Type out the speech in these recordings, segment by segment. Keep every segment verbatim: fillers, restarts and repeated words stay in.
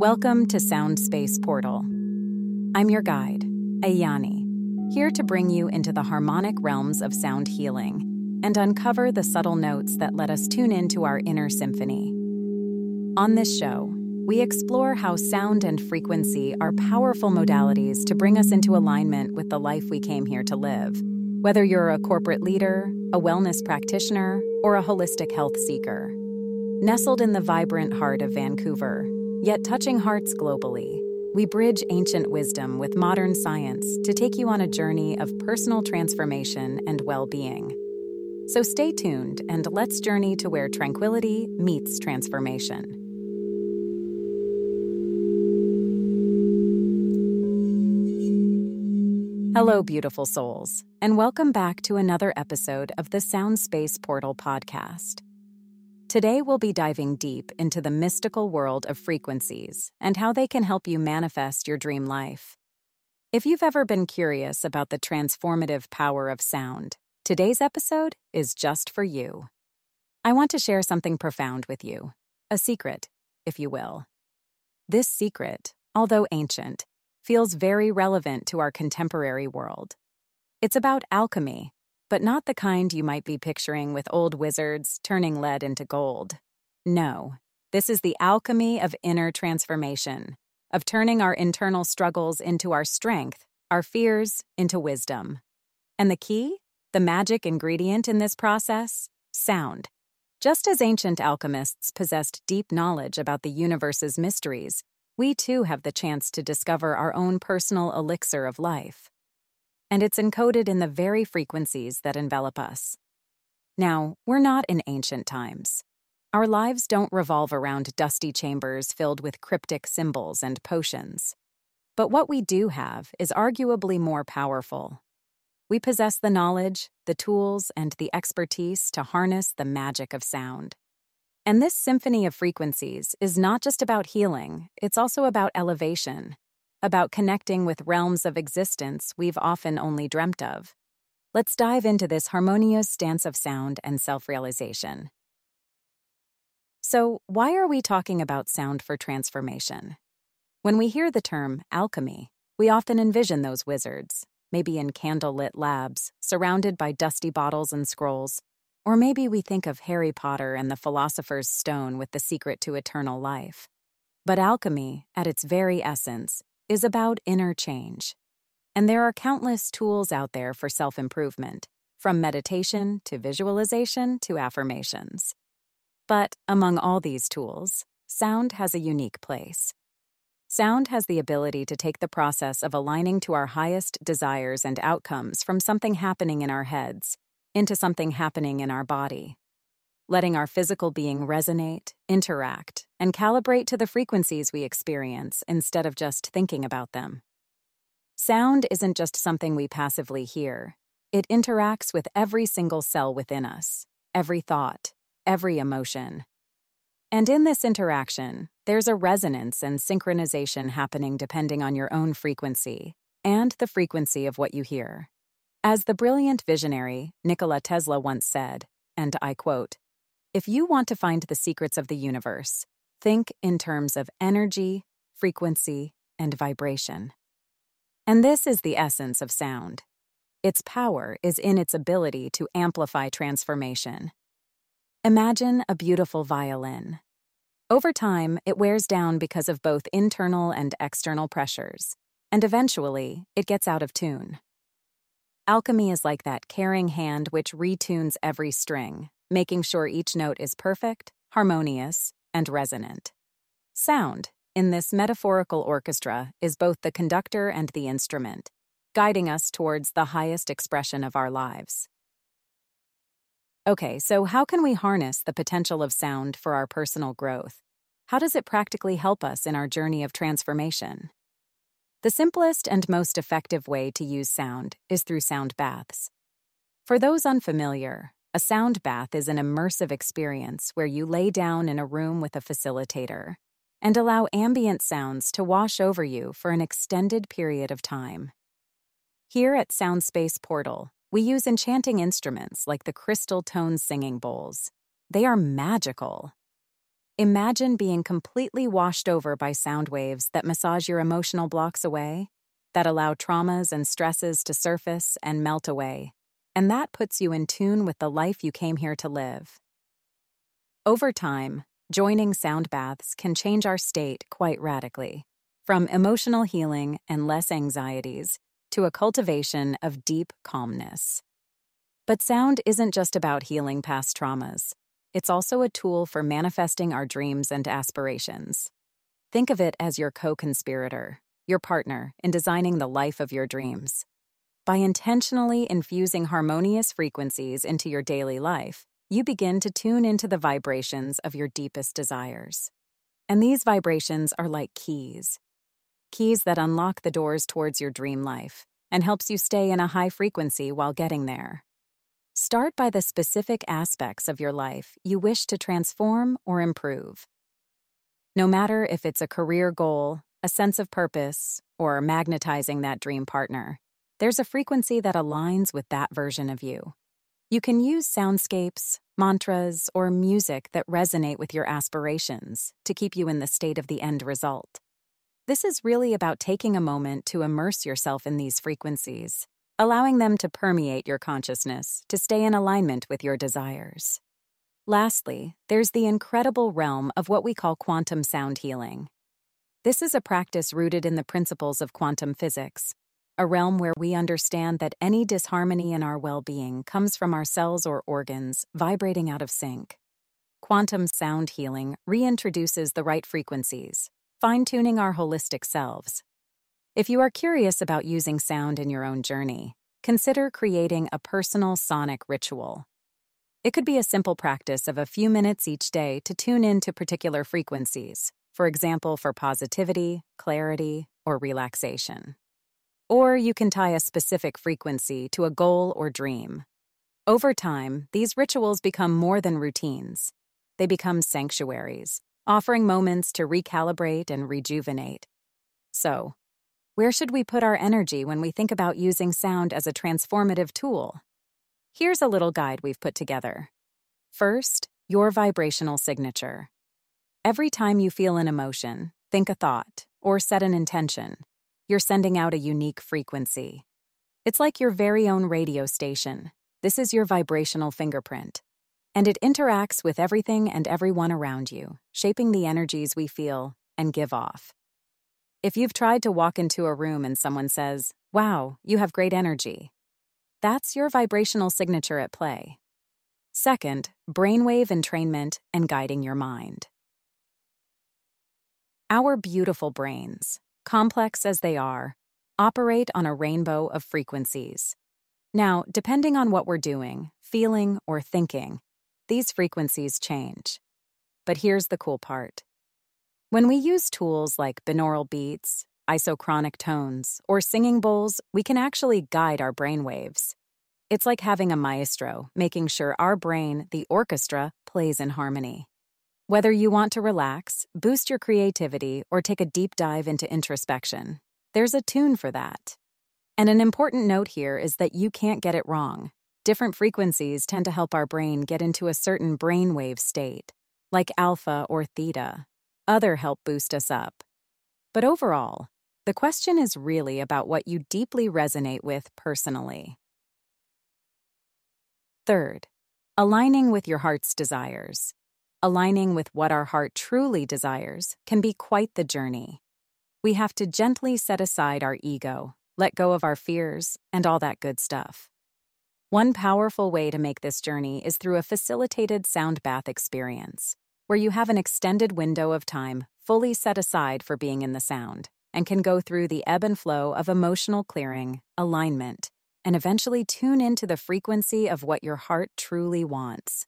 Welcome to Sound Space Portal. I'm your guide, Ayani, here to bring you into the harmonic realms of sound healing and uncover the subtle notes that let us tune into our inner symphony. On this show, we explore how sound and frequency are powerful modalities to bring us into alignment with the life we came here to live. Whether you're a corporate leader, a wellness practitioner, or a holistic health seeker. Nestled in the vibrant heart of Vancouver, yet touching hearts globally, we bridge ancient wisdom with modern science to take you on a journey of personal transformation and well-being. So stay tuned and let's journey to where tranquility meets transformation. Hello, beautiful souls, and welcome back to another episode of the Sound Space Portal podcast. Today we'll be diving deep into the mystical world of frequencies and how they can help you manifest your dream life. If you've ever been curious about the transformative power of sound, today's episode is just for you. I want to share something profound with you, a secret, if you will. This secret, although ancient, feels very relevant to our contemporary world. It's about alchemy, but not the kind you might be picturing with old wizards turning lead into gold. No, this is the alchemy of inner transformation, of turning our internal struggles into our strength, our fears into wisdom. And the key? The magic ingredient in this process? Sound. Just as ancient alchemists possessed deep knowledge about the universe's mysteries, we too have the chance to discover our own personal elixir of life. And it's encoded in the very frequencies that envelop us. Now, we're not in ancient times. Our lives don't revolve around dusty chambers filled with cryptic symbols and potions. But what we do have is arguably more powerful. We possess the knowledge, the tools, and the expertise to harness the magic of sound. And this symphony of frequencies is not just about healing, it's also about elevation, about connecting with realms of existence we've often only dreamt of. Let's dive into this harmonious dance of sound and self-realization. So, why are we talking about sound for transformation? When we hear the term alchemy, we often envision those wizards, maybe in candlelit labs, surrounded by dusty bottles and scrolls, or maybe we think of Harry Potter and the Philosopher's Stone with the secret to eternal life. But alchemy, at its very essence, is about inner change. And there are countless tools out there for self-improvement, from meditation to visualization to affirmations. But among all these tools, sound has a unique place. Sound has the ability to take the process of aligning to our highest desires and outcomes from something happening in our heads into something happening in our body, letting our physical being resonate, interact, and calibrate to the frequencies we experience instead of just thinking about them. Sound isn't just something we passively hear. It interacts with every single cell within us, every thought, every emotion. And in this interaction, there's a resonance and synchronization happening depending on your own frequency and the frequency of what you hear. As the brilliant visionary Nikola Tesla once said, and I quote, "If you want to find the secrets of the universe, think in terms of energy, frequency, and vibration." And this is the essence of sound. Its power is in its ability to amplify transformation. Imagine a beautiful violin. Over time, it wears down because of both internal and external pressures, and eventually, it gets out of tune. Alchemy is like that caring hand which retunes every string, making sure each note is perfect, harmonious, and resonant. Sound, in this metaphorical orchestra, is both the conductor and the instrument, guiding us towards the highest expression of our lives. Okay, so how can we harness the potential of sound for our personal growth? How does it practically help us in our journey of transformation? The simplest and most effective way to use sound is through sound baths. For those unfamiliar, a sound bath is an immersive experience where you lay down in a room with a facilitator and allow ambient sounds to wash over you for an extended period of time. Here at Sound Space Portal, we use enchanting instruments like the crystal tone singing bowls. They are magical. Imagine being completely washed over by sound waves that massage your emotional blocks away, that allow traumas and stresses to surface and melt away, and that puts you in tune with the life you came here to live. Over time, joining sound baths can change our state quite radically, from emotional healing and less anxieties to a cultivation of deep calmness. But sound isn't just about healing past traumas. It's also a tool for manifesting our dreams and aspirations. Think of it as your co-conspirator, your partner in designing the life of your dreams. By intentionally infusing harmonious frequencies into your daily life, you begin to tune into the vibrations of your deepest desires. And these vibrations are like keys. Keys that unlock the doors towards your dream life and helps you stay in a high frequency while getting there. Start by the specific aspects of your life you wish to transform or improve. No matter if it's a career goal, a sense of purpose, or magnetizing that dream partner, there's a frequency that aligns with that version of you. You can use soundscapes, mantras, or music that resonate with your aspirations to keep you in the state of the end result. This is really about taking a moment to immerse yourself in these frequencies, allowing them to permeate your consciousness to stay in alignment with your desires. Lastly, there's the incredible realm of what we call quantum sound healing. This is a practice rooted in the principles of quantum physics, a realm where we understand that any disharmony in our well-being comes from our cells or organs vibrating out of sync. Quantum sound healing reintroduces the right frequencies, fine-tuning our holistic selves. If you are curious about using sound in your own journey, consider creating a personal sonic ritual. It could be a simple practice of a few minutes each day to tune into particular frequencies, for example, for positivity, clarity, or relaxation. Or you can tie a specific frequency to a goal or dream. Over time, these rituals become more than routines. They become sanctuaries, offering moments to recalibrate and rejuvenate. So, where should we put our energy when we think about using sound as a transformative tool? Here's a little guide we've put together. First, your vibrational signature. Every time you feel an emotion, think a thought, or set an intention, you're sending out a unique frequency. It's like your very own radio station. This is your vibrational fingerprint. And it interacts with everything and everyone around you, shaping the energies we feel and give off. If you've tried to walk into a room and someone says, "Wow, you have great energy," that's your vibrational signature at play. Second, brainwave entrainment and guiding your mind. Our beautiful brains, complex as they are, operate on a rainbow of frequencies. Now, depending on what we're doing, feeling, or thinking, these frequencies change. But here's the cool part. When we use tools like binaural beats, isochronic tones, or singing bowls, we can actually guide our brainwaves. It's like having a maestro, making sure our brain, the orchestra, plays in harmony. Whether you want to relax, boost your creativity, or take a deep dive into introspection, there's a tune for that. And an important note here is that you can't get it wrong. Different frequencies tend to help our brain get into a certain brainwave state, like alpha or theta. Other help boost us up. But overall, the question is really about what you deeply resonate with personally. Third, aligning with your heart's desires. Aligning with what our heart truly desires can be quite the journey. We have to gently set aside our ego, let go of our fears, and all that good stuff. One powerful way to make this journey is through a facilitated sound bath experience, where you have an extended window of time fully set aside for being in the sound and can go through the ebb and flow of emotional clearing, alignment, and eventually tune into the frequency of what your heart truly wants.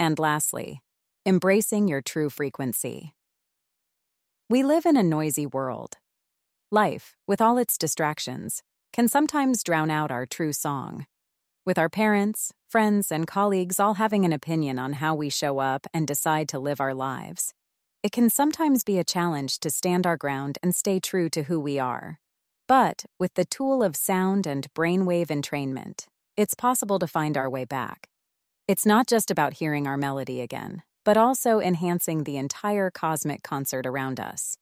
And lastly, embracing your true frequency. We live in a noisy world. Life, with all its distractions, can sometimes drown out our true song. With our parents, friends, and colleagues all having an opinion on how we show up and decide to live our lives, it can sometimes be a challenge to stand our ground and stay true to who we are. But with the tool of sound and brainwave entrainment, it's possible to find our way back. It's not just about hearing our melody again, but also enhancing the entire cosmic concert around us.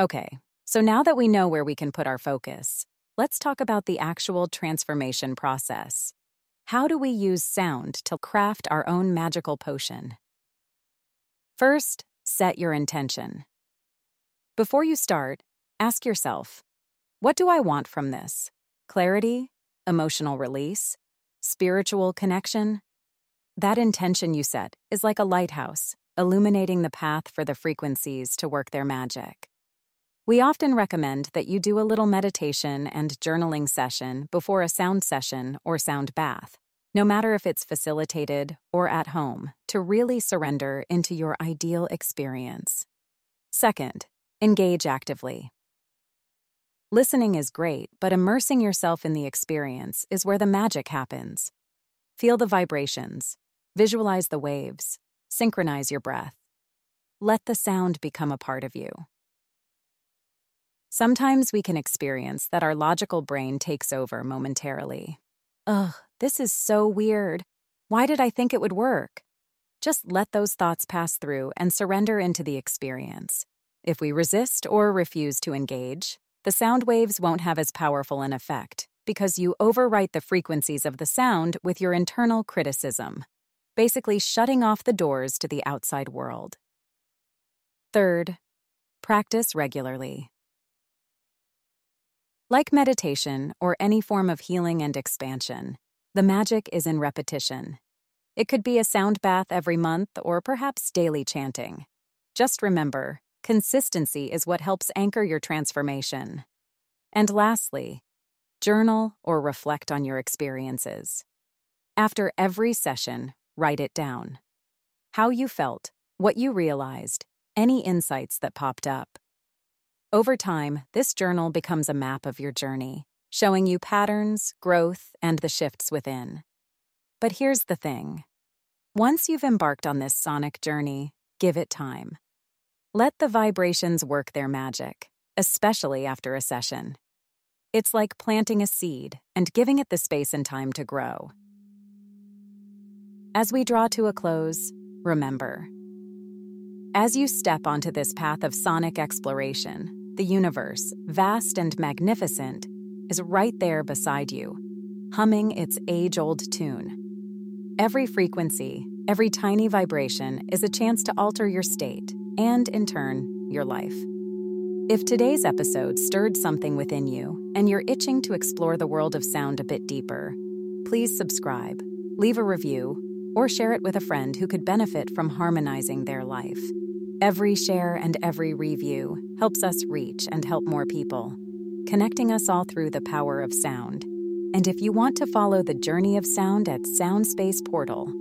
Okay, so now that we know where we can put our focus, let's talk about the actual transformation process. How do we use sound to craft our own magical potion? First, set your intention. Before you start, ask yourself, what do I want from this? Clarity? Emotional release? Spiritual connection? That intention you set is like a lighthouse, illuminating the path for the frequencies to work their magic. We often recommend that you do a little meditation and journaling session before a sound session or sound bath, no matter if it's facilitated or at home, to really surrender into your ideal experience. Second, engage actively. Listening is great, but immersing yourself in the experience is where the magic happens. Feel the vibrations, visualize the waves, synchronize your breath. Let the sound become a part of you. Sometimes we can experience that our logical brain takes over momentarily. Ugh, this is so weird. Why did I think it would work? Just let those thoughts pass through and surrender into the experience. If we resist or refuse to engage, the sound waves won't have as powerful an effect because you overwrite the frequencies of the sound with your internal criticism, basically shutting off the doors to the outside world. Third, practice regularly. Like meditation or any form of healing and expansion, the magic is in repetition. It could be a sound bath every month or perhaps daily chanting. Just remember, consistency is what helps anchor your transformation. And lastly, journal or reflect on your experiences. After every session, write it down. How you felt, what you realized, any insights that popped up. Over time, this journal becomes a map of your journey, showing you patterns, growth, and the shifts within. But here's the thing. Once you've embarked on this sonic journey, give it time. Let the vibrations work their magic, especially after a session. It's like planting a seed and giving it the space and time to grow. As we draw to a close, remember, as you step onto this path of sonic exploration, the universe, vast and magnificent, is right there beside you, humming its age-old tune. Every frequency, every tiny vibration is a chance to alter your state and, in turn, your life. If today's episode stirred something within you and you're itching to explore the world of sound a bit deeper, please subscribe, leave a review, or share it with a friend who could benefit from harmonizing their life. Every share and every review helps us reach and help more people, connecting us all through the power of sound. And if you want to follow the journey of sound at Sound Space Portal,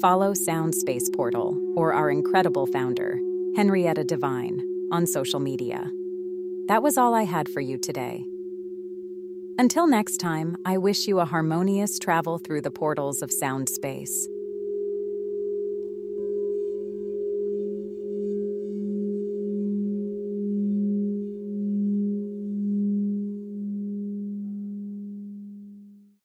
follow Sound Space Portal or our incredible founder, Henrietta Devine, on social media. That was all I had for you today. Until next time, I wish you a harmonious travel through the portals of sound space.